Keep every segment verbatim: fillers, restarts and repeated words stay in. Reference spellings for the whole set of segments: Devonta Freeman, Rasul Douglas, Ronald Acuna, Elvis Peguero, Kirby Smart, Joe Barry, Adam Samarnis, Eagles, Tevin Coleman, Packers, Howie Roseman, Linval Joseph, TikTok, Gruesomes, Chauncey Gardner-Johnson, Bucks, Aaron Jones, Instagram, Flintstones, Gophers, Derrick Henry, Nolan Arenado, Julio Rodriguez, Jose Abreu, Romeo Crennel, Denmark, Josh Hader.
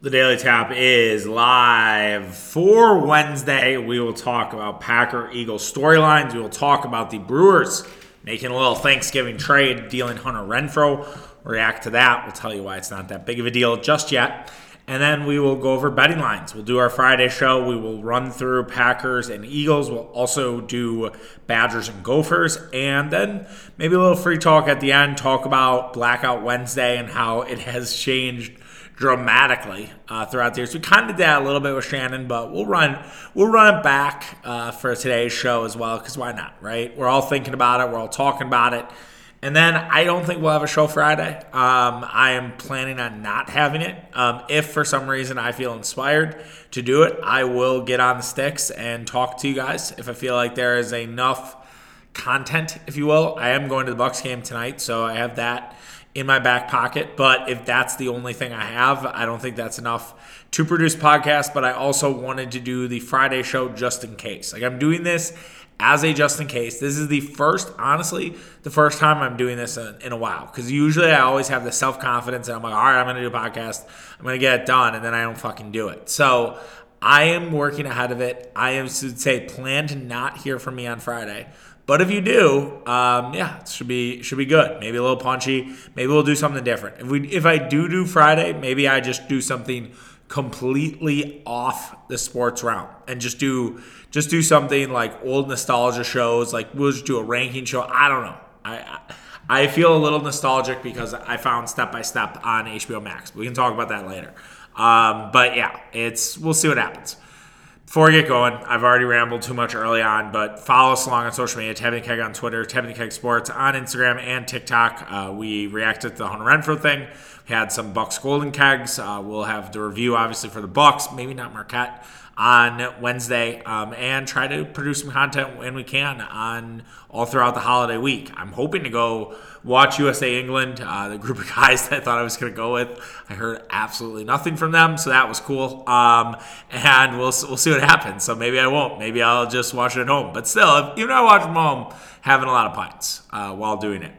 The Daily Tap is live for Wednesday. We will talk about Packer-Eagles storylines. We will talk about the Brewers making a little Thanksgiving trade, dealing Hunter Renfroe. React to that. We'll tell you why it's not that big of a deal just yet. And then we will go over betting lines. We'll do our Friday show. We will run through Packers and Eagles. We'll also do Badgers and Gophers. And then maybe a little free talk at the end. Talk about Blackout Wednesday and how it has changed dramatically uh, throughout the years. We kind of did that a little bit with Shannon, but we'll run we'll run it back uh, for today's show as well, because why not, right? We're all thinking about it. We're all talking about it. And then I don't think we'll have a show Friday. Um, I am planning on not having it. Um, if for some reason I feel inspired to do it, I will get on the sticks and talk to you guys if I feel like there is enough content, if you will. I am going to the Bucks game tonight, so I have that in my back pocket. But if that's the only thing I have, I don't think that's enough to produce podcasts. But I also wanted to do the Friday show just in case. Like, I'm doing this as a just in case. This is the first, honestly, the first time I'm doing this in, in a while. Because usually I always have the self-confidence and I'm like, all right, I'm going to do a podcast. I'm going to get it done. And then I don't fucking do it. So I am working ahead of it. I am, to say, plan to not hear from me on Friday. But if you do, um, yeah, it should be should be good. Maybe a little punchy. Maybe we'll do something different. If we if I do do Friday, maybe I just do something completely off the sports realm and just do just do something like old nostalgia shows. Like, we'll just do a ranking show. I don't know. I I feel a little nostalgic because I found Step by Step on H B O Max. We can talk about that later. Um, but yeah, it's we'll see what happens. Before we get going, I've already rambled too much early on, but follow us along on social media. Tab and Keg on Twitter, Tab and Keg Sports on Instagram and TikTok. Uh, we reacted to the Hunter Renfroe thing. We had some Bucks Golden Kegs. Uh, we'll have the review, obviously, for the Bucks, maybe not Marquette, on Wednesday, um, and try to produce some content when we can on all throughout the holiday week. I'm hoping to go watch U S A England, uh, the group of guys that I thought I was going to go with. I heard absolutely nothing from them, so that was cool. Um, and we'll we'll see what happens. So maybe I won't. Maybe I'll just watch it at home. But still, even though I watch from home, having a lot of pints uh, while doing it.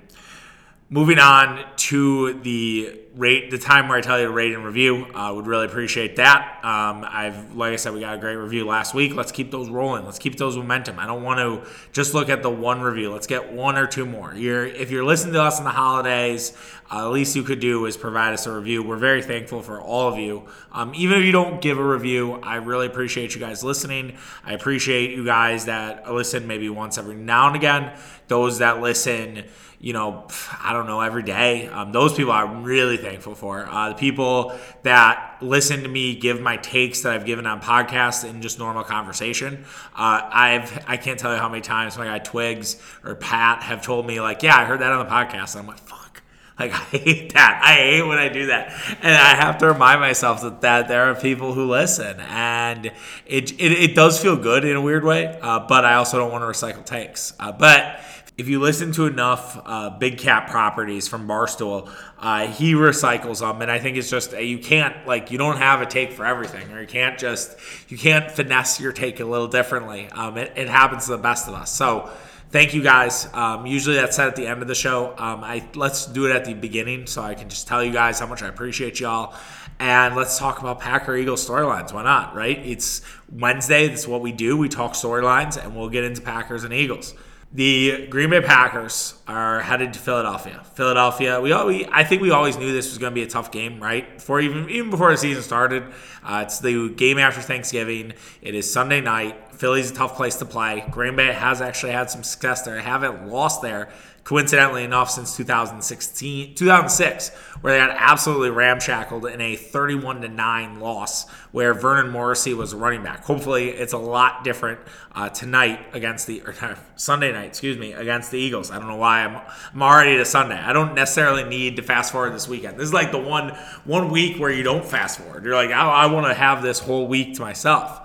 Moving on to the rate, the time where I tell you to rate and review. I uh, would really appreciate that. Um, I've, like I said, we got a great review last week. Let's keep those rolling. Let's keep those momentum. I don't want to just look at the one review. Let's get one or two more. You're, if you're listening to us in the holidays, uh, the least you could do is provide us a review. We're very thankful for all of you. Um, even if you don't give a review, I really appreciate you guys listening. I appreciate you guys that listen maybe once every now and again. Those that listen, you know, I don't know, every day. Um, those people I'm really thankful for. Uh, the people that listen to me give my takes that I've given on podcasts in just normal conversation. Uh, I've, I can't tell you how many times my guy Twigs or Pat have told me, like, yeah, I heard that on the podcast. And I'm like, fuck. Like, I hate that. I hate when I do that. And I have to remind myself that, that there are people who listen. And it, it, it does feel good in a weird way. Uh, but I also don't want to recycle takes. Uh, but if you listen to enough uh, Big Cat Properties from Barstool, uh, he recycles them, and I think it's just you can't like you don't have a take for everything, or you can't just you can't finesse your take a little differently. Um, it, it happens to the best of us. So thank you guys. Um, usually that's said at the end of the show. Um, I let's do it at the beginning so I can just tell you guys how much I appreciate y'all. And let's talk about Packer Eagles storylines. Why not, right? It's Wednesday. That's what we do. We talk storylines, and we'll get into Packers and Eagles. The Green Bay Packers are headed to Philadelphia. Philadelphia, we, all, we I think we always knew this was going to be a tough game, right? Before even even before the season started, uh, it's the game after Thanksgiving. It is Sunday night. Philly's a tough place to play. Green Bay has actually had some success there. They haven't lost there, coincidentally enough, since two thousand six, where they got absolutely ramshackled in a thirty-one to nine loss where Vernon Morrissey was running back. Hopefully it's a lot different uh, tonight against the, or Sunday night, excuse me, against the Eagles. I don't know why I'm, I'm already to Sunday. I don't necessarily need to fast forward this weekend. This is like the one, one week where you don't fast forward. You're like, I, I want to have this whole week to myself.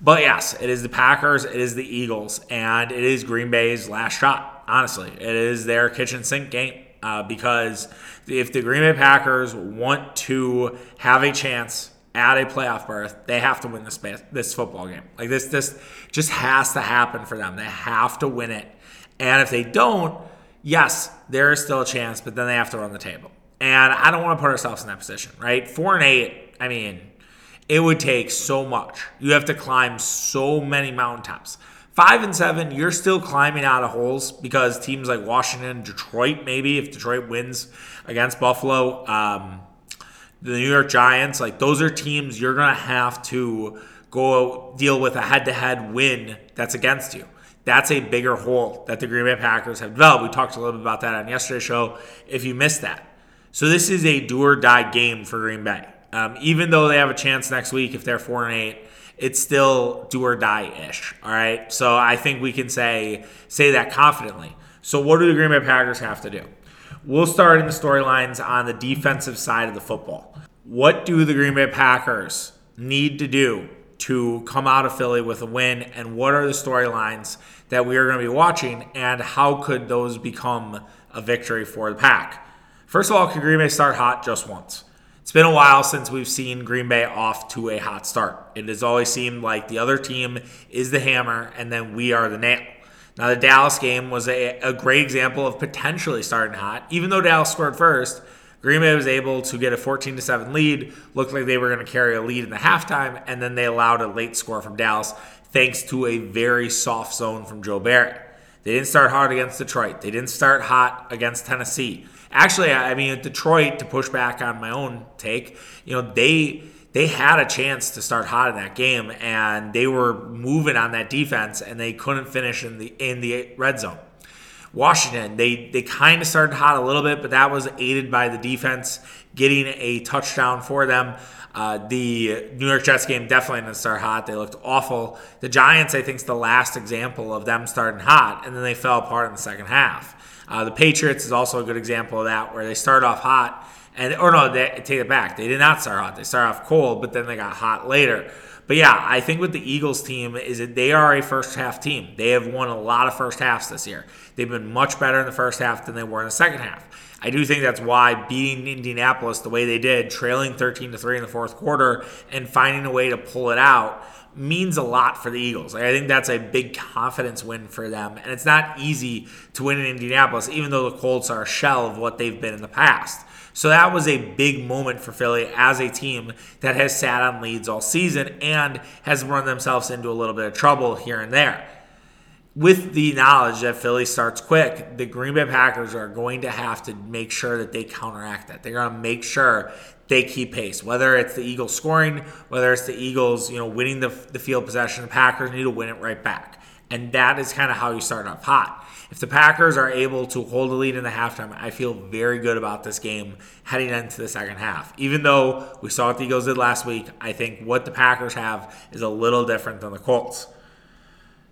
But yes, it is the Packers, it is the Eagles, and it is Green Bay's last shot. Honestly, it is their kitchen sink game uh, because if the Green Bay Packers want to have a chance at a playoff berth, they have to win this this football game. Like this, this just has to happen for them. They have to win it. And if they don't, yes, there is still a chance, but then they have to run the table. And I don't want to put ourselves in that position, right? Four and eight I mean, it would take so much. You have to climb so many mountaintops. Five and seven, you're still climbing out of holes because teams like Washington, Detroit, maybe if Detroit wins against Buffalo, um, the New York Giants, like those are teams you're gonna have to go deal with a head-to-head win that's against you. That's a bigger hole that the Green Bay Packers have developed. We talked a little bit about that on yesterday's show if you missed that. So this is a do-or-die game for Green Bay. Um, even though they have a chance next week if they're four and eight, it's still do-or-die-ish, all right? So I think we can say say that confidently. So what do the Green Bay Packers have to do? We'll start in the storylines on the defensive side of the football. What do the Green Bay Packers need to do to come out of Philly with a win, and what are the storylines that we are going to be watching, and how could those become a victory for the Pack? First of all, can Green Bay start hot just once? It's been a while since we've seen Green Bay off to a hot start. It has always seemed like the other team is the hammer, and then we are the nail. Now, the Dallas game was a, a great example of potentially starting hot. Even though Dallas scored first, Green Bay was able to get a fourteen to seven lead, looked like they were going to carry a lead in the halftime, and then they allowed a late score from Dallas thanks to a very soft zone from Joe Barry. They didn't start hard against Detroit. They didn't start hot against Tennessee. Actually, I mean, Detroit, to push back on my own take, you know, they they had a chance to start hot in that game, and they were moving on that defense, and they couldn't finish in the in the red zone. Washington, they they kind of started hot a little bit, but that was aided by the defense getting a touchdown for them. Uh, the New York Jets game definitely didn't start hot. They looked awful. The Giants, I think, is the last example of them starting hot, and then they fell apart in the second half. Uh, the Patriots is also a good example of that, where they start off hot, and or no, they, take it back. They did not start hot. They started off cold, but then they got hot later. But yeah, I think with the Eagles team is that they are a first-half team. They have won a lot of first halves this year. They've been much better in the first half than they were in the second half. I do think that's why beating Indianapolis the way they did, trailing thirteen to three in the fourth quarter and finding a way to pull it out, means a lot for the Eagles. Like, I think that's a big confidence win for them. And it's not easy to win in Indianapolis, even though the Colts are a shell of what they've been in the past. So that was a big moment for Philly as a team that has sat on leads all season and has run themselves into a little bit of trouble here and there. With the knowledge that Philly starts quick, the Green Bay Packers are going to have to make sure that they counteract that. They're going to make sure they keep pace, whether it's the Eagles scoring, whether it's the Eagles, you know, winning the, the field possession. The Packers need to win it right back. And that is kind of how you start off hot. If the Packers are able to hold the lead in the halftime, I feel very good about this game heading into the second half. Even though we saw what the Eagles did last week, I think what the Packers have is a little different than the Colts.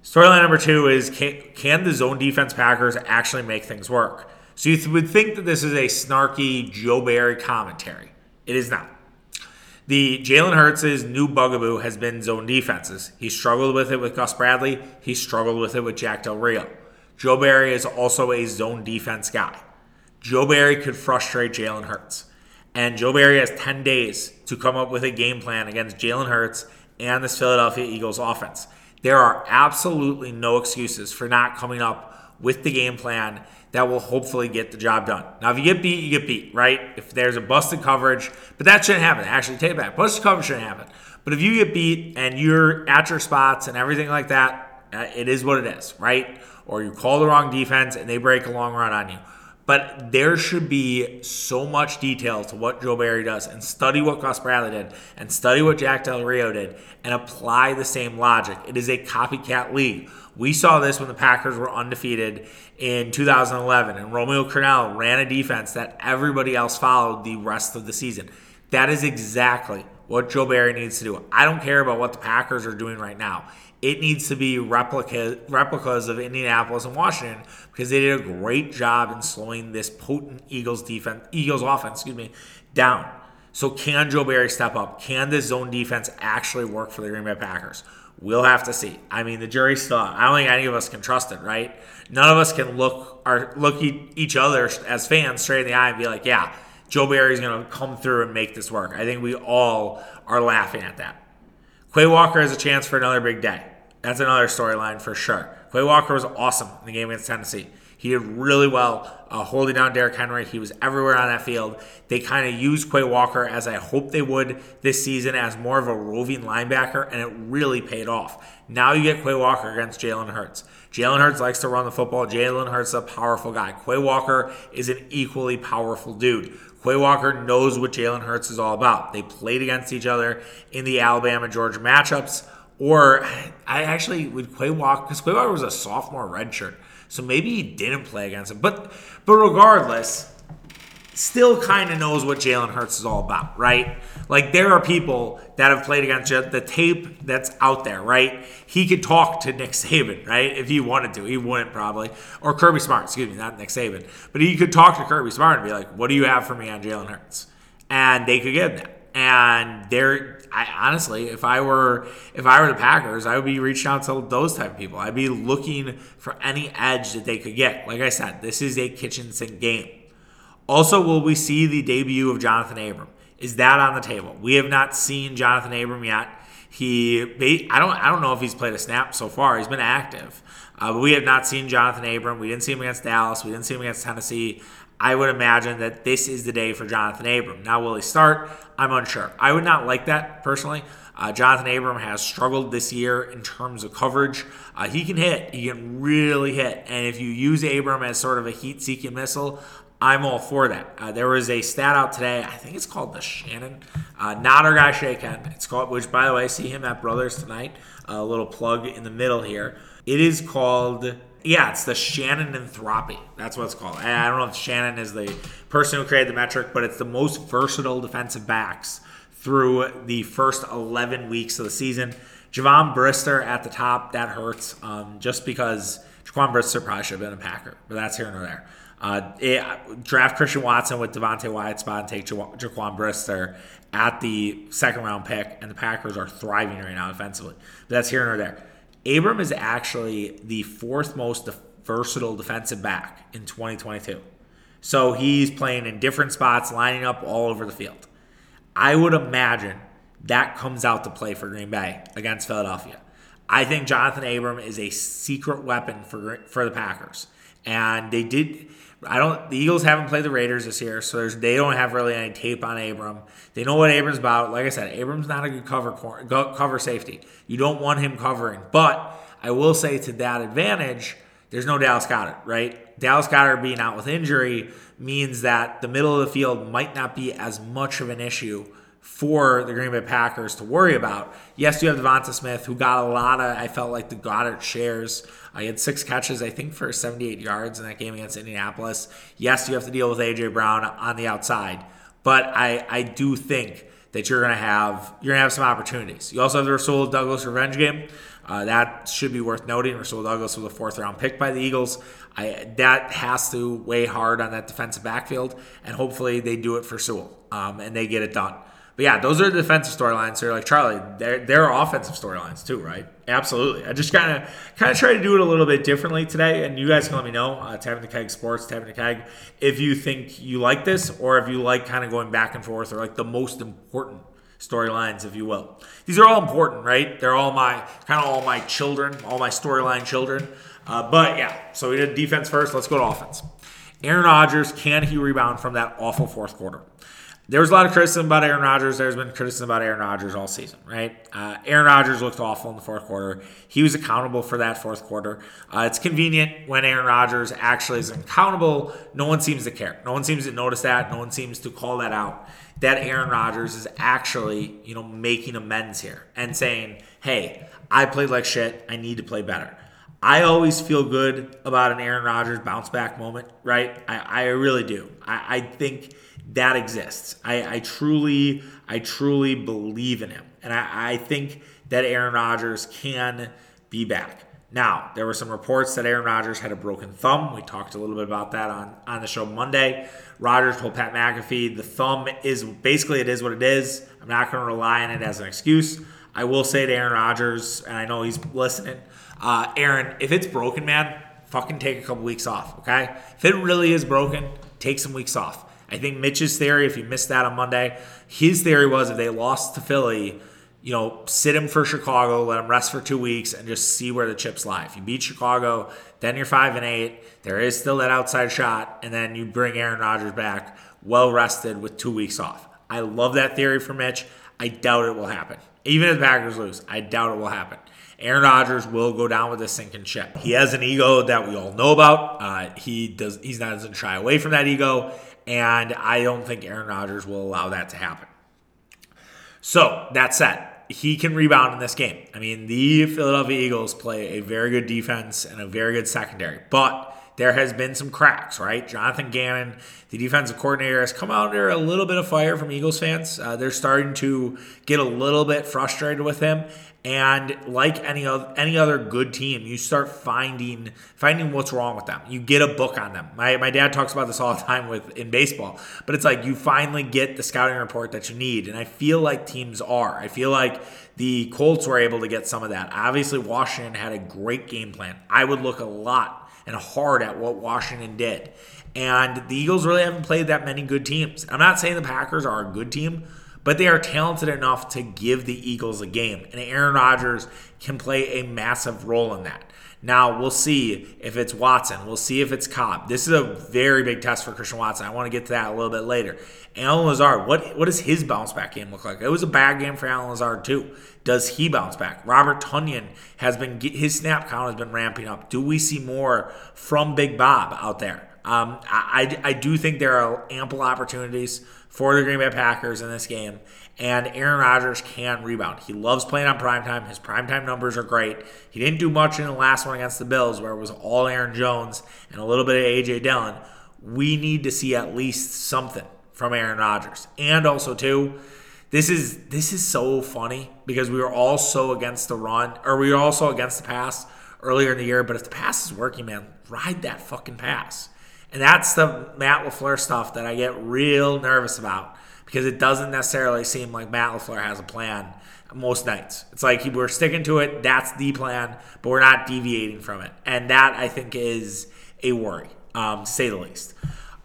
Storyline number two is, can, can the zone defense Packers actually make things work? So you th- would think that this is a snarky Joe Barry commentary. It is not. The Jalen Hurts' new bugaboo has been zone defenses. He struggled with it with Gus Bradley. He struggled with it with Jack Del Rio. Joe Barry is also a zone defense guy. Joe Barry could frustrate Jalen Hurts. And Joe Barry has ten days to come up with a game plan against Jalen Hurts and this Philadelphia Eagles offense. There are absolutely no excuses for not coming up with the game plan that will hopefully get the job done. Now, if you get beat, you get beat, right? If there's a busted coverage, but that shouldn't happen. Actually, take it back. Busted coverage shouldn't happen. But if you get beat and you're at your spots and everything like that, it is what it is, right? Or you call the wrong defense and they break a long run on you. But there should be so much detail to what Joe Barry does, and study what Gus Bradley did and study what Jack Del Rio did and apply the same logic. It is a copycat league. We saw this when the Packers were undefeated in two thousand eleven and Romeo Crennel ran a defense that everybody else followed the rest of the season. That is exactly what Joe Barry needs to do. I don't care about what the Packers are doing right now. It needs to be replica, replicas of Indianapolis and Washington, because they did a great job in slowing this potent Eagles defense, Eagles offense, excuse me, down. So can Joe Barry step up? Can this zone defense actually work for the Green Bay Packers? We'll have to see. I mean, the jury's still out. I don't think any of us can trust it, right? None of us can look our, look each other as fans straight in the eye and be like, yeah, Joe Barry's going to come through and make this work. I think we all are laughing at that. Quay Walker has a chance for another big day. That's another storyline for sure. Quay Walker was awesome in the game against Tennessee. He did really well uh, holding down Derrick Henry. He was everywhere on that field. They kind of used Quay Walker, as I hope they would this season, as more of a roving linebacker, and it really paid off. Now you get Quay Walker against Jalen Hurts. Jalen Hurts likes to run the football. Jalen Hurts is a powerful guy. Quay Walker is an equally powerful dude. Quay Walker knows what Jalen Hurts is all about. They played against each other in the Alabama-Georgia matchups. Or I actually, with Quay Walker, because Quay Walker was a sophomore redshirt, so maybe he didn't play against him. But but regardless, still kind of knows what Jalen Hurts is all about, right? Like, there are people that have played against you, the tape that's out there, right? He could talk to Nick Saban, right? If he wanted to. He wouldn't probably. Or Kirby Smart, excuse me, not Nick Saban. But he could talk to Kirby Smart and be like, what do you have for me on Jalen Hurts? And they could get him that. And they're, I honestly, if I were if I were the Packers, I would be reaching out to those type of people. I'd be looking for any edge that they could get. Like I said, this is a kitchen sink game. Also, will we see the debut of Jonathan Abram? Is that on the table? We have not seen Jonathan Abram yet. He, I don't, I don't know if he's played a snap so far. He's been active, uh, but we have not seen Jonathan Abram. We didn't see him against Dallas. We didn't see him against Tennessee. I would imagine that this is the day for Jonathan Abram. Now, will he start? I'm unsure. I would not like that, personally. Uh, Jonathan Abram has struggled this year in terms of coverage. Uh, he can hit. He can really hit. And if you use Abram as sort of a heat-seeking missile, I'm all for that. Uh, there was a stat out today. I think it's called the Shannon. Uh, not our guy, Shaken. It's called, which, by the way, I see him at Brothers tonight. A uh, little plug in the middle here. It is called... Yeah, it's the Shannon Anthropy. That's what it's called. I don't know if Shannon is the person who created the metric, but it's the most versatile defensive backs through the first eleven weeks of the season. Jaquan Brisker at the top, that hurts, um, just because Jaquan Brisker probably should have been a Packer, but that's here and there. Uh, it, draft Christian Watson with Devontae Wyatt's spot and take Jaqu- Jaquan Brisker at the second round pick, and the Packers are thriving right now offensively. But that's here and there. Abram is actually the fourth most versatile defensive back in twenty twenty-two. So he's playing in different spots, lining up all over the field. I would imagine that comes out to play for Green Bay against Philadelphia. I think Jonathan Abram is a secret weapon for for the Packers. And they did... I don't. The Eagles haven't played the Raiders this year, so there's, they don't have really any tape on Abram. They know what Abram's about. Like I said, Abram's not a good cover cover safety. You don't want him covering. But I will say, to that advantage, there's no Dallas Goedert, right? Dallas Goedert being out with injury means that the middle of the field might not be as much of an issue for the Green Bay Packers to worry about. Yes, you have Devonta Smith, who got a lot of, I felt like, the Goddard shares. Uh, he had six catches, I think, for seventy-eight yards in that game against Indianapolis. Yes, you have to deal with A J Brown on the outside, but I, I do think that you're gonna have you're gonna have some opportunities. You also have the Rasul Douglas revenge game. Uh, that should be worth noting. Rasul Douglas was a fourth-round pick by the Eagles. I, that has to weigh hard on that defensive backfield, and hopefully they do it for Sewell um, and they get it done. But yeah, those are the defensive storylines. So you're like, Charlie, they're, they're offensive storylines too, right? Absolutely. I just kind of kind of try to do it a little bit differently today, and you guys can let me know. Uh, Tapping the Keg Sports, Tapping the Keg, if you think you like this, or if you like kind of going back and forth, or like the most important storylines, if you will. These are all important, right? They're all my kind of all my children, all my storyline children. Uh, but yeah, so we did defense first. Let's go to offense. Aaron Rodgers, can he rebound from that awful fourth quarter? There was a lot of criticism about Aaron Rodgers. There's been criticism about Aaron Rodgers all season, right? Uh, Aaron Rodgers looked awful in the fourth quarter. He was accountable for that fourth quarter. Uh, it's convenient when Aaron Rodgers actually is accountable. No one seems to care. No one seems to notice that. No one seems to call that out, that Aaron Rodgers is actually, you know, making amends here and saying, hey, I played like shit. I need to play better. I always feel good about an Aaron Rodgers bounce back moment, right? I, I really do. I, I think... that exists. I, I truly, I truly believe in him. And I, I think that Aaron Rodgers can be back. Now, there were some reports that Aaron Rodgers had a broken thumb. We talked a little bit about that on, on the show Monday. Rodgers told Pat McAfee the thumb is basically, it is what it is. I'm not going to rely on it as an excuse. I will say to Aaron Rodgers, and I know he's listening, uh, Aaron, if it's broken, man, fucking take a couple weeks off, okay? If it really is broken, take some weeks off. I think Mitch's theory, if you missed that on Monday, his theory was if they lost to Philly, you know, sit him for Chicago, let him rest for two weeks, and just see where the chips lie. If you beat Chicago, then you're five and eight. There is still that outside shot, and then you bring Aaron Rodgers back well rested with two weeks off. I love that theory for Mitch. I doubt it will happen. Even if the Packers lose, I doubt it will happen. Aaron Rodgers will go down with a sinking ship. He has an ego that we all know about. Uh, he does. He's not going to shy away from that ego, and I don't think Aaron Rodgers will allow that to happen. So that said, he can rebound in this game. I mean, the Philadelphia Eagles play a very good defense and a very good secondary, but there has been some cracks, right? Jonathan Gannon, the defensive coordinator, has come out under a little bit of fire from Eagles fans. Uh, they're starting to get a little bit frustrated with him. And like any other, any other good team, you start finding finding what's wrong with them. You get a book on them. My my dad talks about this all the time with in baseball, but it's like you finally get the scouting report that you need. And I feel like teams are. I feel like the Colts were able to get some of that. Obviously, Washington had a great game plan. I would look a lot and hard at what Washington did. And the Eagles really haven't played that many good teams. I'm not saying the Packers are a good team, but they are talented enough to give the Eagles a game. And Aaron Rodgers can play a massive role in that. Now, we'll see if it's Watson. We'll see if it's Cobb. This is a very big test for Christian Watson. I want to get to that a little bit later. Alan Lazard, what, what does his bounce-back game look like? It was a bad game for Alan Lazard, too. Does he bounce back? Robert Tonyan has been – his snap count has been ramping up. Do we see more from Big Bob out there? Um, I, I do think there are ample opportunities for the Green Bay Packers in this game, and Aaron Rodgers can rebound. He loves playing on primetime. His primetime numbers are great. He didn't do much in the last one against the Bills, where it was all Aaron Jones and a little bit of A J Dillon. We need to see at least something from Aaron Rodgers. And also, too, this is this is so funny because we were all so against the run, or we were also against the pass earlier in the year, but if the pass is working, man, ride that fucking pass. And that's the Matt LaFleur stuff that I get real nervous about because it doesn't necessarily seem like Matt LaFleur has a plan most nights. It's like we're sticking to it. That's the plan, but we're not deviating from it. And that, I think, is a worry, um, to say the least.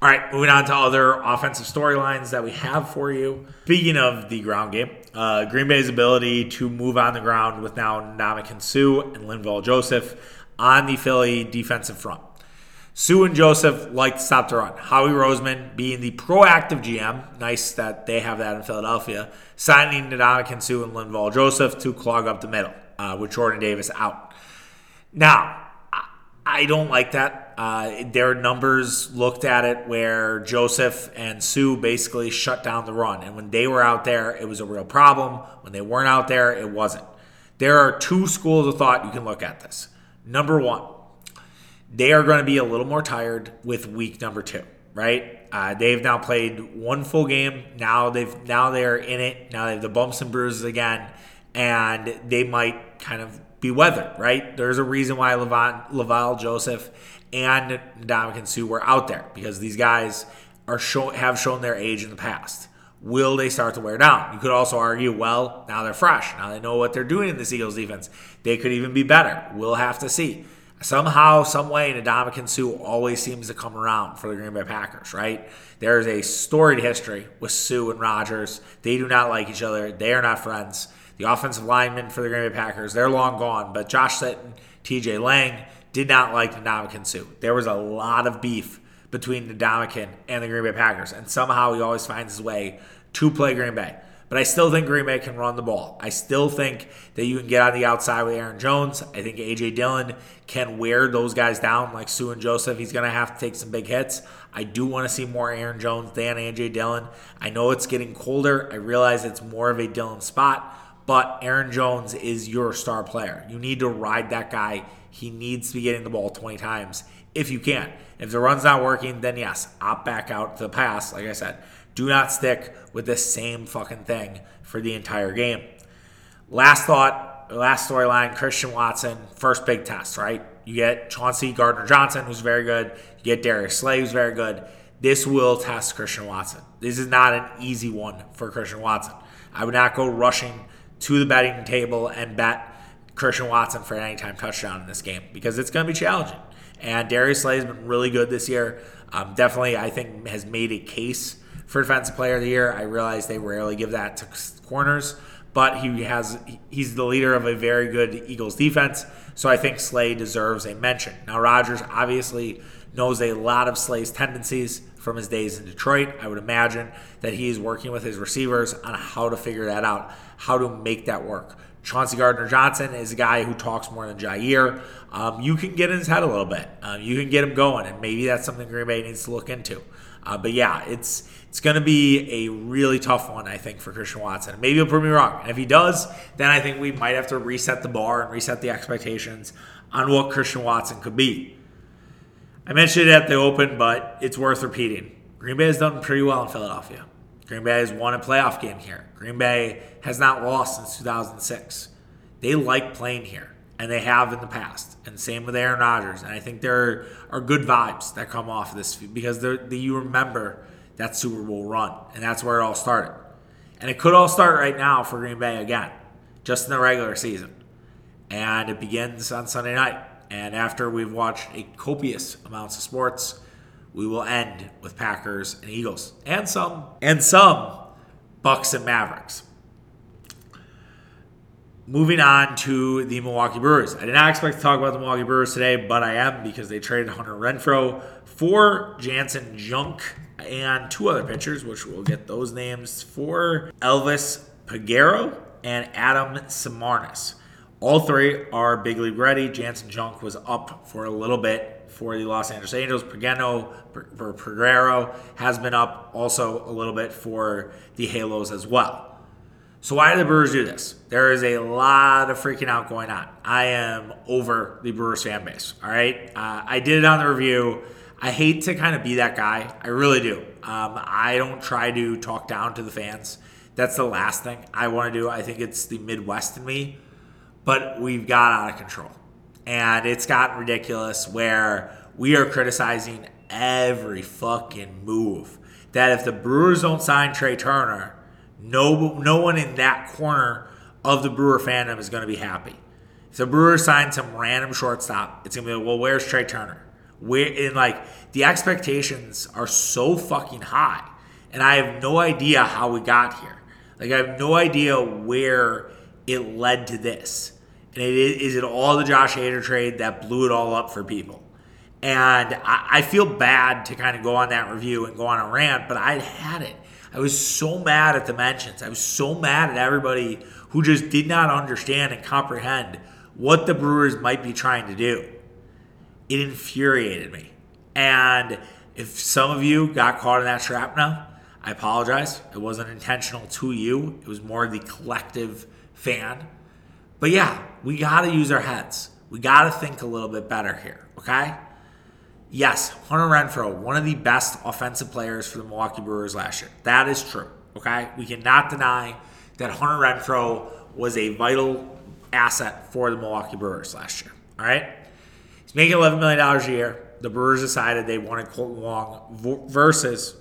All right, moving on to other offensive storylines that we have for you. Speaking of the ground game, uh, Green Bay's ability to move on the ground with now Ndamukong Suh and Linval Joseph on the Philly defensive front. Suh and Joseph like to stop the run. Howie Roseman, being the proactive G M, nice that they have that in Philadelphia, signing Ndamukong Suh and Linval Joseph to clog up the middle uh, with Jordan Davis out. Now, I don't like that. Uh, their numbers looked at it where Joseph and Suh basically shut down the run. And when they were out there, it was a real problem. When they weren't out there, it wasn't. There are two schools of thought you can look at this. Number one, they are going to be a little more tired with week number two, right? Uh, they've now played one full game. Now they've now they're in it. Now they have the bumps and bruises again, and they might kind of be weathered, right? There's a reason why Linval Joseph and Ndamukong Suh were out there because these guys are show, have shown their age in the past. Will they start to wear down? You could also argue, well, now they're fresh. Now they know what they're doing in this Eagles defense. They could even be better. We'll have to see. Somehow, some way, Ndamukong Suh always seems to come around for the Green Bay Packers, right? There is a storied history with Suh and Rodgers. They do not like each other. They are not friends. The offensive linemen for the Green Bay Packers, they're long gone. But Josh Sitton, T J Lang did not like Ndamukong Suh. There was a lot of beef between Ndamukong and the Green Bay Packers. And somehow he always finds his way to play Green Bay. But I still think Green Bay can run the ball. I still think that you can get on the outside with Aaron Jones. I think A J Dillon can wear those guys down like Suh and Joseph. He's going to have to take some big hits. I do want to see more Aaron Jones than A J Dillon. I know it's getting colder. I realize it's more of a Dillon spot, but Aaron Jones is your star player. You need to ride that guy. He needs to be getting the ball twenty times if you can. If the run's not working, then yes, opt back out to the pass, like I said. Do not stick with the same fucking thing for the entire game. Last thought, last storyline, Christian Watson, first big test, right? You get Chauncey Gardner-Johnson, who's very good. You get Darius Slay, who's very good. This will test Christian Watson. This is not an easy one for Christian Watson. I would not go rushing to the betting table and bet Christian Watson for an anytime touchdown in this game because it's going to be challenging. And Darius Slay has been really good this year. Um, definitely, I think, has made a case for Defensive Player of the Year. I realize they rarely give that to corners, but he has he's the leader of a very good Eagles defense, so I think Slay deserves a mention. Now, Rodgers obviously knows a lot of Slay's tendencies from his days in Detroit. I would imagine that he is working with his receivers on how to figure that out, how to make that work. Chauncey Gardner-Johnson is a guy who talks more than Jair. Um, you can get in his head a little bit. Um, you can get him going, and maybe that's something Green Bay needs to look into. Uh, but, yeah, it's it's going to be a really tough one, I think, for Christian Watson. Maybe he'll prove me wrong. And if he does, then I think we might have to reset the bar and reset the expectations on what Christian Watson could be. I mentioned it at the open, but it's worth repeating. Green Bay has done pretty well in Philadelphia. Green Bay has won a playoff game here. Green Bay has not lost since two thousand six. They like playing here, and they have in the past. And same with Aaron Rodgers. And I think there are good vibes that come off of this because they're, they, you remember that Super Bowl run, and that's where it all started. And it could all start right now for Green Bay again, just in the regular season. And it begins on Sunday night. And after we've watched a copious amounts of sports, we will end with Packers and Eagles, and some and some Bucks and Mavericks. Moving on to the Milwaukee Brewers. I did not expect to talk about the Milwaukee Brewers today, but I am because they traded Hunter Renfroe for Jansen Junk and two other pitchers, which we'll get those names for Elvis Peguero and Adam Samarnis. All three are big league ready. Jansen Junk was up for a little bit for the Los Angeles Angels. Peguero, Peguero has been up also a little bit for the Halos as well. So why do the Brewers do this? There is a lot of freaking out going on. I am over the Brewers fan base, all right? Uh, I did it on the review. I hate to kind of be that guy. I really do. Um, I don't try to talk down to the fans. That's the last thing I want to do. I think it's the Midwest in me. But we've got out of control. And it's gotten ridiculous where we are criticizing every fucking move. That if the Brewers don't sign Trea Turner, no no one in that corner of the Brewer fandom is going to be happy. If the Brewers sign some random shortstop, it's going to be like, well, where's Trea Turner? Where, and like, the expectations are so fucking high. And I have no idea how we got here. Like, I have no idea where it led to this. And it is, is it all the Josh Hader trade that blew it all up for people? And I, I feel bad to kind of go on that review and go on a rant, but I had it. I was so mad at the mentions. I was so mad at everybody who just did not understand and comprehend what the Brewers might be trying to do. It infuriated me. And if some of you got caught in that trap now, I apologize. It wasn't intentional to you. It was more the collective fan. But yeah, we got to use our heads. We got to think a little bit better here, okay? Yes, Hunter Renfroe, one of the best offensive players for the Milwaukee Brewers last year. That is true, okay? We cannot deny that Hunter Renfroe was a vital asset for the Milwaukee Brewers last year, all right? He's making eleven million dollars a year. The Brewers decided they wanted Kolten Wong versus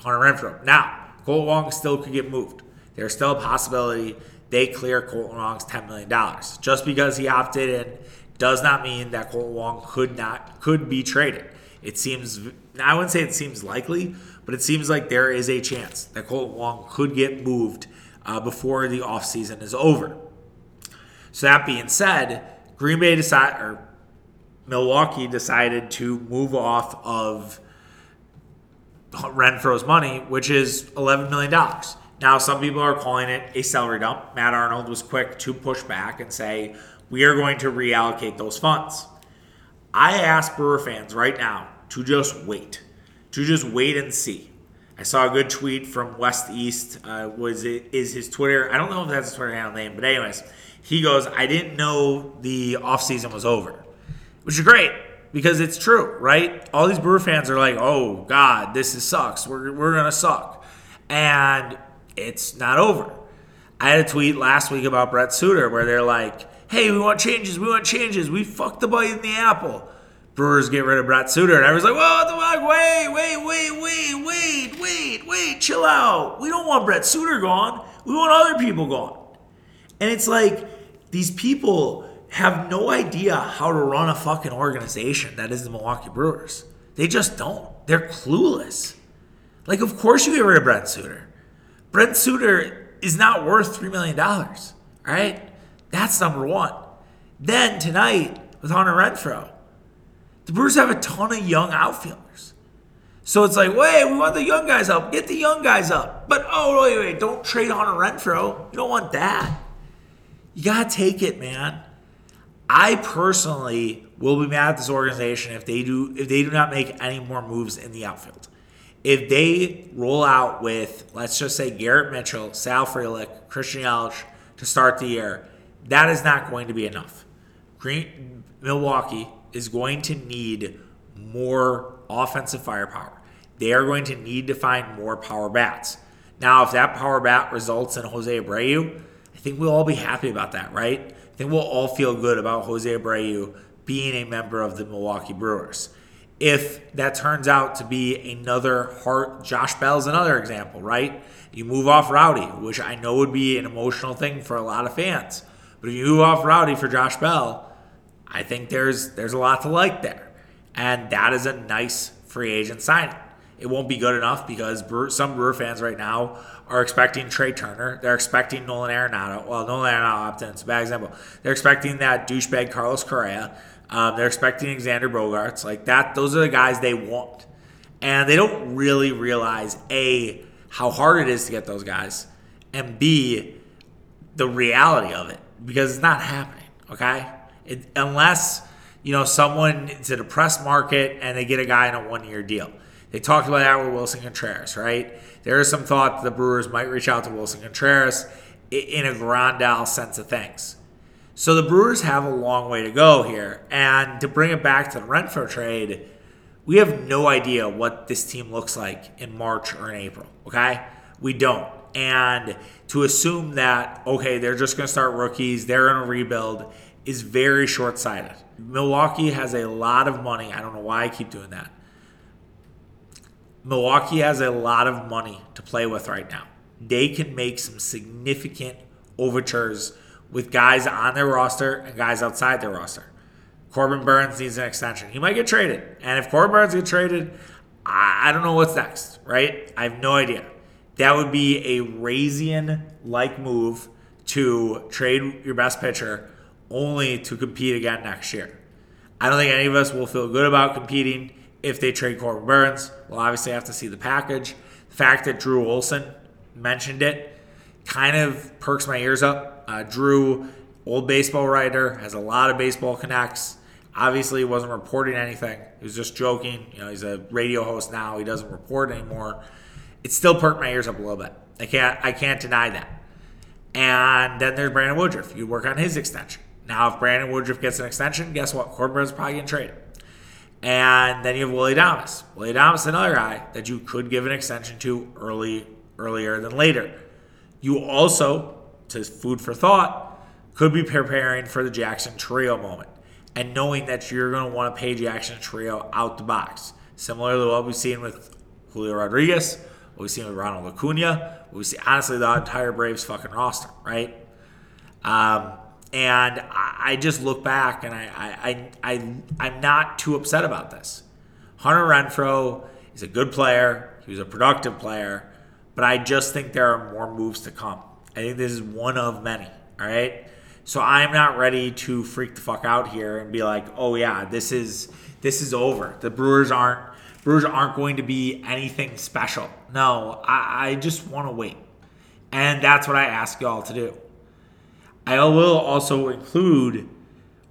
Hunter Renfroe. Now, Kolten Wong still could get moved. There's still a possibility they clear Kolten Wong's ten million dollars. Just because he opted in does not mean that Kolten Wong could not could be traded. It seems, I wouldn't say it seems likely, but it seems like there is a chance that Kolten Wong could get moved uh, before the offseason is over. So that being said, Green Bay decided, or Milwaukee decided to move off of Renfroe's money, which is eleven million dollars. Now, some people are calling it a salary dump. Matt Arnold was quick to push back and say, we are going to reallocate those funds. I ask Brewer fans right now to just wait, to just wait and see. I saw a good tweet from West East, uh, was it, is his Twitter. I don't know if that's his Twitter handle name, but anyways, he goes, I didn't know the offseason was over, which is great. Because it's true, right? All these Brewer fans are like, oh, God, this is sucks. We're, we're going to suck. And it's not over. I had a tweet last week about Brett Suter where they're like, hey, we want changes. We want changes. We fucked the bite in the apple. Brewers get rid of Brett Suter. And everyone's like, whoa, the fuck? Wait, wait, wait, wait, wait, wait, wait. Chill out. We don't want Brett Suter gone. We want other people gone. And it's like these people have no idea how to run a fucking organization that is the Milwaukee Brewers. They just don't. They're clueless. Like, of course you get rid of Brett Suter. Brett Suter is not worth three million dollars, all right? That's number one. Then tonight with Hunter Renfroe, the Brewers have a ton of young outfielders. So it's like, wait, we want the young guys up. Get the young guys up. But, oh, wait, wait, don't trade Hunter Renfroe. You don't want that. You got to take it, man. I personally will be mad at this organization if they do if they do not make any more moves in the outfield. If they roll out with, let's just say, Garrett Mitchell, Sal Frelick, Christian Yelich to start the year, that is not going to be enough. Green, Milwaukee is going to need more offensive firepower. They are going to need to find more power bats. Now, if that power bat results in Jose Abreu, I think we'll all be happy about that, right? I think we'll all feel good about Jose Abreu being a member of the Milwaukee Brewers. If that turns out to be another heart, Josh Bell's another example, right? You move off Rowdy, which I know would be an emotional thing for a lot of fans. But if you move off Rowdy for Josh Bell, I think there's there's a lot to like there. And that is a nice free agent signing. It won't be good enough because Brewer, some Brewer fans right now are expecting Trea Turner. They're expecting Nolan Arenado. Well, Nolan Arenado opted in. It's a bad example. They're expecting that douchebag Carlos Correa. Um, they're expecting Xander Bogaerts. Like that, those are the guys they want. And they don't really realize, A, how hard it is to get those guys, and B, the reality of it because it's not happening, okay? It, unless... You know, someone, it's a depressed market, and they get a guy in a one-year deal. They talked about that with Wilson Contreras, right? There is some thought that the Brewers might reach out to Wilson Contreras in a Grandal sense of things. So the Brewers have a long way to go here. And to bring it back to the Renfroe trade, we have no idea what this team looks like in March or in April, okay? We don't. And to assume that, okay, they're just going to start rookies, they're in a rebuild, is very short-sighted. Milwaukee has a lot of money. I don't know why I keep doing that. Milwaukee has a lot of money to play with right now. They can make some significant overtures with guys on their roster and guys outside their roster. Corbin Burns needs an extension. He might get traded. And if Corbin Burns gets traded, I don't know what's next, right? I have no idea. That would be a Raisian-like move to trade your best pitcher only to compete again next year. I don't think any of us will feel good about competing if they trade Corbin Burns. We'll obviously have to see the package. The fact that Drew Olson mentioned it kind of perks my ears up. Uh, Drew, old baseball writer, has a lot of baseball connects. Obviously, he wasn't reporting anything. He was just joking. You know, he's a radio host now. He doesn't report anymore. It still perked my ears up a little bit. I can't, I can't deny that. And then there's Brandon Woodruff. You work on his extension. Now, if Brandon Woodruff gets an extension, guess what? Corbin Burns probably getting traded. And then you have Willie Adames. Willie Adames, another guy that you could give an extension to early, earlier than later. You also, to food for thought, could be preparing for the Jackson Trio moment and knowing that you're going to want to pay Jackson Trio out the box. Similarly to what we've seen with Julio Rodriguez, what we've seen with Ronald Acuna, what we see, honestly, the entire Braves fucking roster, right? Um... And I just look back, and I, I, I, I, I'm not too upset about this. Hunter Renfroe is a good player. He was a productive player. But I just think there are more moves to come. I think this is one of many, all right? So I'm not ready to freak the fuck out here and be like, oh, yeah, this is this is over. The Brewers aren't, Brewers aren't going to be anything special. No, I, I just want to wait. And that's what I ask you all to do. I will also include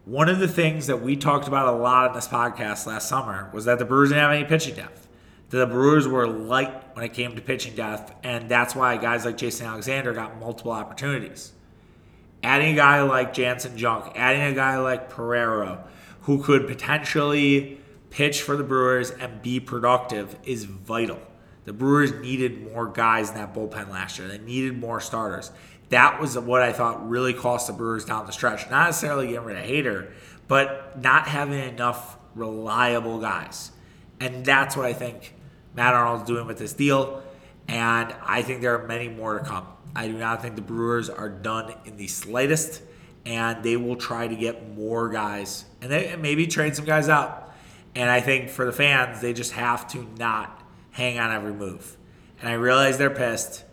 one of the things that we talked about a lot in this podcast last summer was that the Brewers didn't have any pitching depth. The Brewers were light when it came to pitching depth, and that's why guys like Jason Alexander got multiple opportunities. Adding a guy like Jansen Junk, adding a guy like Pereira, who could potentially pitch for the Brewers and be productive, is vital. The Brewers needed more guys in that bullpen last year. They needed more starters. That was what I thought really cost the Brewers down the stretch. Not necessarily getting rid of Hader, but not having enough reliable guys. And that's what I think Matt Arnold's doing with this deal. And I think there are many more to come. I do not think the Brewers are done in the slightest. And they will try to get more guys. And, they, and maybe trade some guys out. And I think for the fans, they just have to not hang on every move. And I realize they're pissed.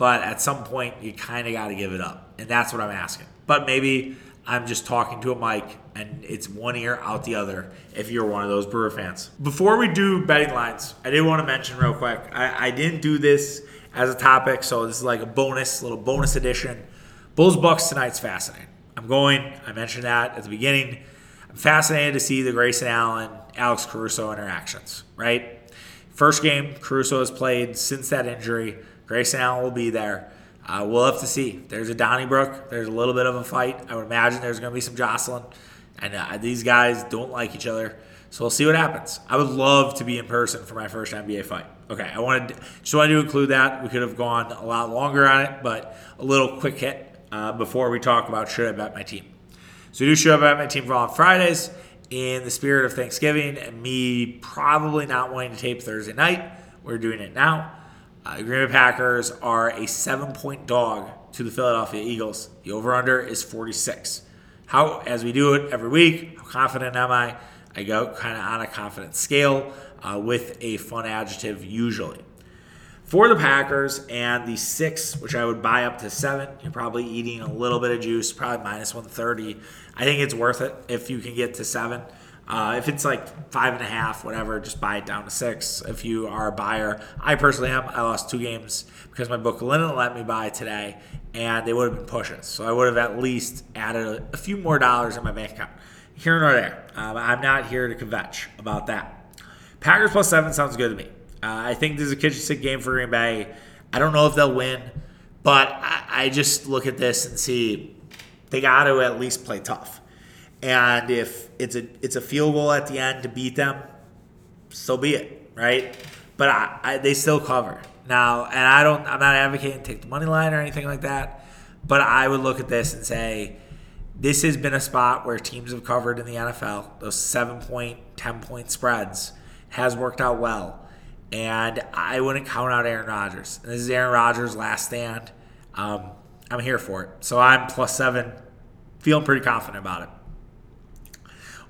But at some point, you kind of got to give it up. And that's what I'm asking. But maybe I'm just talking to a mic, and it's one ear out the other if you're one of those Brewer fans. Before we do betting lines, I did want to mention real quick, I, I didn't do this as a topic, so this is like a bonus, little bonus edition. Bulls Bucks tonight's fascinating. I'm going. I mentioned that at the beginning. I'm fascinated to see the Grayson Allen, Alex Caruso interactions, right? First game Caruso has played since that injury. Grayson Allen will be there. Uh, we'll have to see. There's a Donnybrook. There's a little bit of a fight. I would imagine there's going to be some jostling. And uh, these guys don't like each other. So we'll see what happens. I would love to be in person for my first N B A fight. Okay, I wanted just wanted to include that. We could have gone a lot longer on it, but a little quick hit. Uh, before we talk about should I bet my team. So I do should I bet my team for all on Fridays in the spirit of Thanksgiving and me probably not wanting to tape Thursday night. We're doing it now. Uh, the Green Bay Packers are a seven-point dog to the Philadelphia Eagles. The over-under is forty-six. How, as we do it every week, how confident am I? I go kind of on a confident scale uh, with a fun adjective usually. For the Packers and the six, which I would buy up to seven, you're probably eating a little bit of juice, probably minus one thirty. I think it's worth it if you can get to seven. Uh, if it's like five and a half, whatever, just buy it down to six. If you are a buyer, I personally am. I lost two games because my book didn't let me buy today, and they would have been pushes. So I would have at least added a, a few more dollars in my bank account. Here nor there. Um, I'm not here to kvetch about that. Packers plus seven sounds good to me. Uh, I think this is a kitchen sink game for Green Bay. I don't know if they'll win, but I, I just look at this and see they got to at least play tough. And if it's a it's a field goal at the end to beat them, so be it, right? But I, I, they still cover now, and I don't. I'm not advocating to take the money line or anything like that. But I would look at this and say this has been a spot where teams have covered in the N F L. Those seven point, ten point spreads has worked out well. And I wouldn't count out Aaron Rodgers. This is Aaron Rodgers' last stand. Um, I'm here for it. So I'm plus seven, feeling pretty confident about it.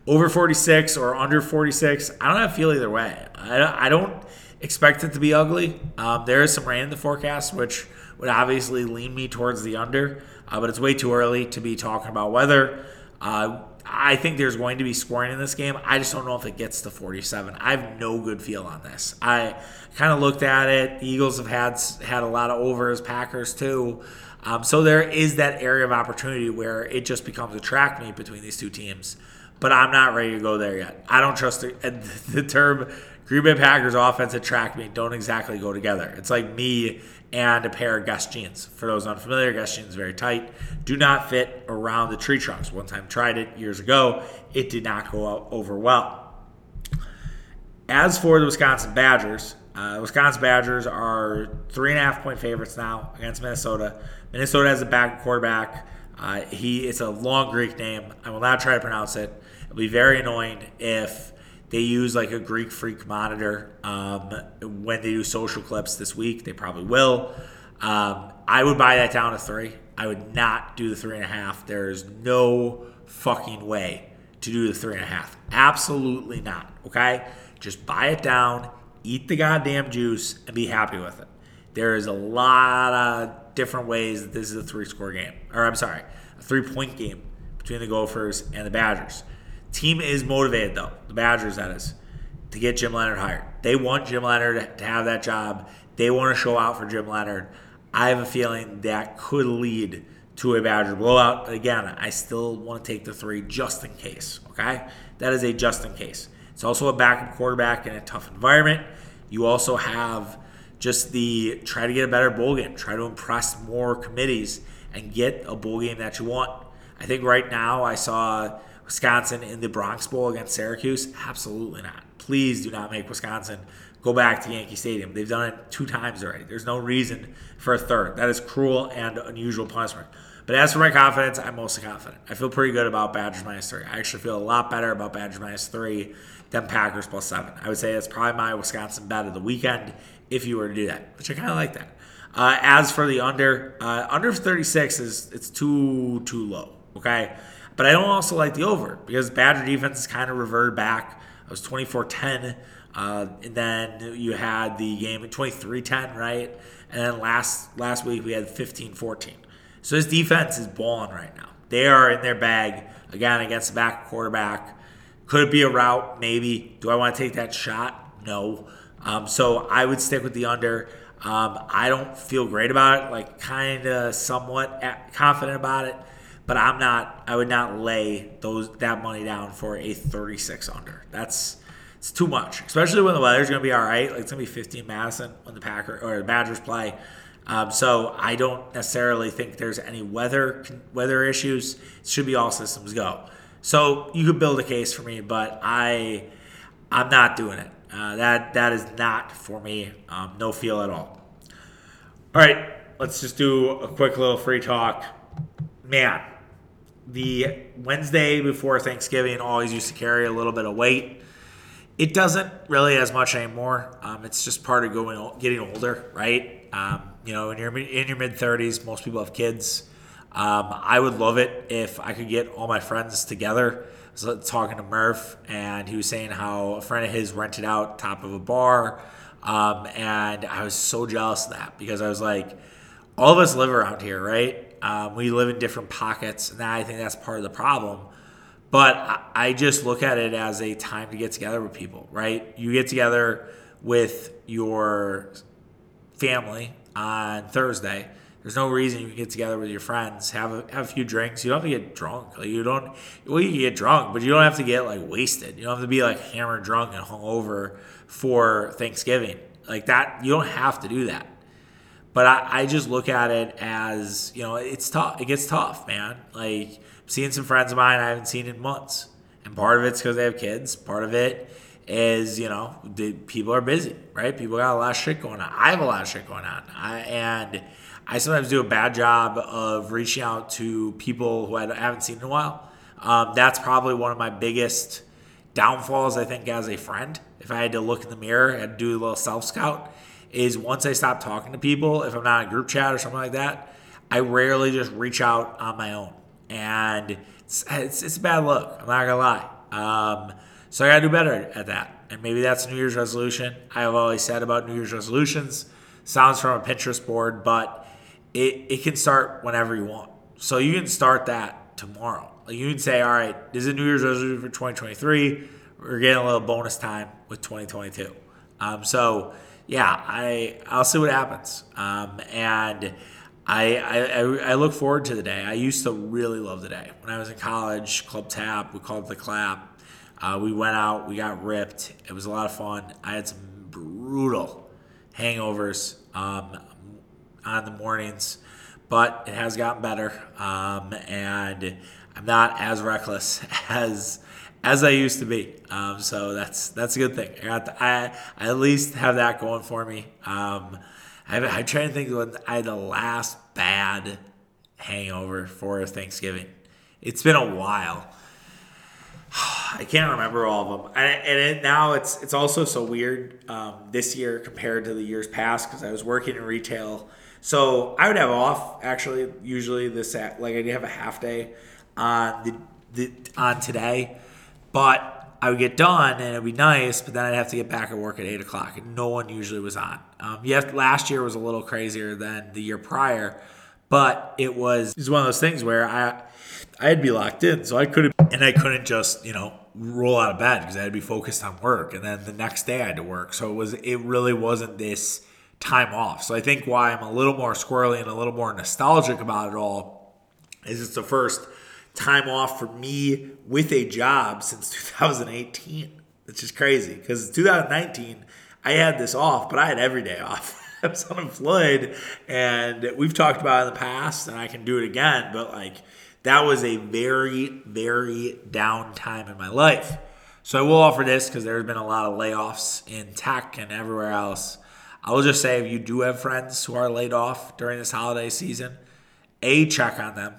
Over forty-six or under forty-six, I don't have a feel either way. I don't expect it to be ugly. Um, there is some rain in the forecast, which would obviously lean me towards the under. Uh, but it's way too early to be talking about weather. Uh, I think there's going to be scoring in this game. I just don't know if it gets to forty-seven. I have no good feel on this. I kind of looked at it. The Eagles have had had a lot of overs, Packers too. Um, so there is that area of opportunity where it just becomes a track meet between these two teams. But I'm not ready to go there yet. I don't trust the, the term Green Bay Packers offense and track meet don't exactly go together. It's like me and a pair of Gus jeans. For those unfamiliar, Gus jeans very tight. Do not fit around the tree trunks. One time tried it years ago. It did not go out over well. As for the Wisconsin Badgers, uh, Wisconsin Badgers are three and a half point favorites now against Minnesota. Minnesota has a back quarterback. Uh, he it's a long Greek name. I will not try to pronounce it. It'll be very annoying if they use like a Greek freak monitor um, when they do social clips this week. They probably will. Um, I would buy that down to three. I would not do the three and a half. There is no fucking way to do the three and a half. Absolutely not. Okay? Just buy it down, eat the goddamn juice, and be happy with it. There is a lot of different ways that this is a three-score game. Or I'm sorry, a three-point game between the Gophers and the Badgers. Team is motivated, though, the Badgers, that is, to get Jim Leonhard hired. They want Jim Leonhard to have that job. They want to show out for Jim Leonhard. I have a feeling that could lead to a Badger blowout. But again, I still want to take the three just in case, okay? That is a just in case. It's also a backup quarterback in a tough environment. You also have just the try to get a better bowl game, try to impress more committees, and get a bowl game that you want. I think right now I saw – Wisconsin in the Bronx Bowl against Syracuse? Absolutely not. Please do not make Wisconsin go back to Yankee Stadium. They've done it two times already. There's no reason for a third. That is cruel and unusual punishment. But as for my confidence, I'm mostly confident. I feel pretty good about Badgers minus three. I actually feel a lot better about Badgers minus three than Packers plus seven. I would say that's probably my Wisconsin bet of the weekend if you were to do that, which I kind of like that. Uh, as for the under, uh, under thirty-six is it's too, too low, okay? But I don't also like the over because Badger defense has kind of reverted back. I was twenty-four ten Uh, and then you had the game at twenty-three ten, right? And then last last week we had fifteen fourteen. So this defense is balling right now. They are in their bag, again, against the back quarterback. Could it be a route? Maybe. Do I want to take that shot? No. Um, so I would stick with the under. Um, I don't feel great about it, like kind of somewhat confident about it. But I'm not. I would not lay those that money down for a thirty-six under. That's it's too much, especially when the weather's going to be all right. Like it's going to be fifteen Madison when the Packers or the Badgers play. Um, so I don't necessarily think there's any weather weather issues. It should be all systems go. So you could build a case for me, but I I'm not doing it. Uh, that that is not for me. Um, no feel at all. All right, let's just do a quick little free talk, man. The Wednesday before Thanksgiving always used to carry a little bit of weight. It doesn't really as much anymore. Um, it's just part of going getting older, right? Um, you know, in your in your mid thirties, most people have kids. Um, I would love it if I could get all my friends together. I was talking to Murph, and he was saying how a friend of his rented out top of a bar, um, and I was so jealous of that because I was like, all of us live around here, right? Um, we live in different pockets, and I think that's part of the problem. But I, I just look at it as a time to get together with people, right? You get together with your family on Thursday. There's no reason you can get together with your friends, have a, have a few drinks. You don't have to get drunk. Like you don't. Well, you can get drunk, but you don't have to get like wasted. You don't have to be like hammered drunk and hungover for Thanksgiving. Like that, you don't have to do that. But I, I just look at it as, you know, it's tough. It gets tough, man. Like, I'm seeing some friends of mine I haven't seen in months. And part of it's because they have kids. Part of it is, you know, the, people are busy, right? People got a lot of shit going on. I have a lot of shit going on. I, and I sometimes do a bad job of reaching out to people who I haven't seen in a while. Um, that's probably one of my biggest downfalls, I think, as a friend. If I had to look in the mirror and do a little self-scout, is once I stop talking to people, if I'm not in a group chat or something like that, I rarely just reach out on my own. And it's it's, it's a bad look. I'm not going to lie. Um, so I got to do better at that. And maybe that's New Year's resolution. I have always said about New Year's resolutions. Sounds from a Pinterest board, but it, it can start whenever you want. So you can start that tomorrow. Like you can say, all right, this is a New Year's resolution for twenty twenty-three. We're getting a little bonus time with twenty twenty-two. Um, so... Yeah, I, I'll see what happens. Um, and I, I I look forward to the day. I used to really love the day. When I was in college, Club Tap, we called it the Clap. Uh, we went out. We got ripped. It was a lot of fun. I had some brutal hangovers um, on the mornings. But it has gotten better. Um, and I'm not as reckless as... As I used to be, um, so that's that's a good thing. I got the, I, I at least have that going for me. Um, I, I'm trying to think of when I had the last bad hangover for Thanksgiving. It's been a while. I can't remember all of them. I, and it, now it's it's also so weird um, this year compared to the years past because I was working in retail, so I would have off actually usually this like I did have a half day on the, the on today. But I would get done, and it would be nice, but then I'd have to get back at work at eight o'clock, and no one usually was on. Um, you have, last year was a little crazier than the year prior, but it was, it was one of those things where I, I'd be locked in, so I couldn't, and I couldn't just, you know, roll out of bed because I had to be focused on work, and then the next day I had to work. So it was, it really wasn't this time off. So I think why I'm a little more squirrely and a little more nostalgic about it all is it's the first time off for me with a job since two thousand eighteen. It's just crazy because two thousand nineteen I had this off, but I had every day off. I was unemployed, and we've talked about it in the past, and I can do it again, but like that was a very, very down time in my life. So I will offer this because there's been a lot of layoffs in tech and everywhere else. I will just say if you do have friends who are laid off during this holiday season, A, check on them,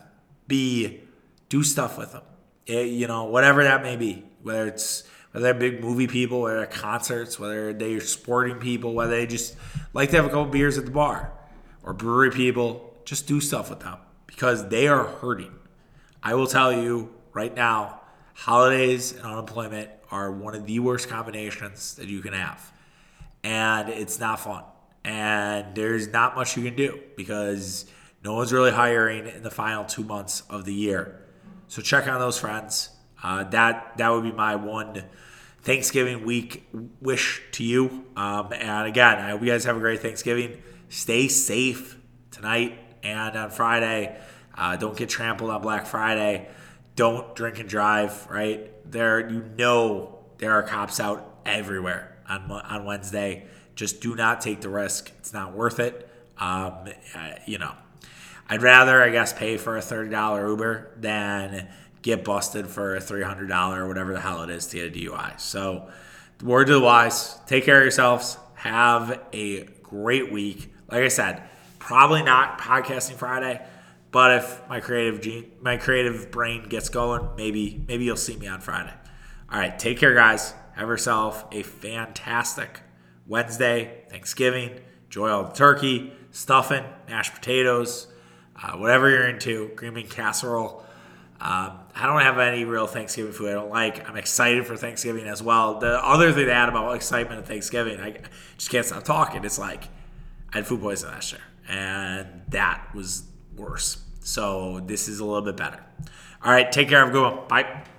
B, do stuff with them, it, you know, whatever that may be, whether it's whether they're big movie people, whether they're concerts, whether they're sporting people, whether they just like to have a couple beers at the bar or brewery people, just do stuff with them because they are hurting. I will tell you right now, holidays and unemployment are one of the worst combinations that you can have. And it's not fun. And there's not much you can do because no one's really hiring in the final two months of the year. So check on those friends. Uh, that that would be my one Thanksgiving week wish to you. Um, and again, I hope you guys have a great Thanksgiving. Stay safe tonight and on Friday. Uh, don't get trampled on Black Friday. Don't drink and drive, right? There, you know there are cops out everywhere on on Wednesday. Just do not take the risk. It's not worth it. Um, uh, you know, I'd rather, I guess, pay for a thirty dollars Uber than get busted for a three hundred dollars or whatever the hell it is to get a D U I. So, word to the wise, take care of yourselves. Have a great week. Like I said, probably not podcasting Friday, but if my creative gene, my creative brain gets going, maybe maybe you'll see me on Friday. All right, take care, guys. Have yourself a fantastic Wednesday, Thanksgiving. Enjoy all the turkey, stuffing, mashed potatoes, uh, whatever you're into, green bean casserole. Um, I don't have any real Thanksgiving food I don't like. I'm excited for Thanksgiving as well. The other thing to add about excitement of Thanksgiving, I just can't stop talking. It's like I had food poisoning last year, and that was worse. So this is a little bit better. All right, take care. Have a good one. Bye.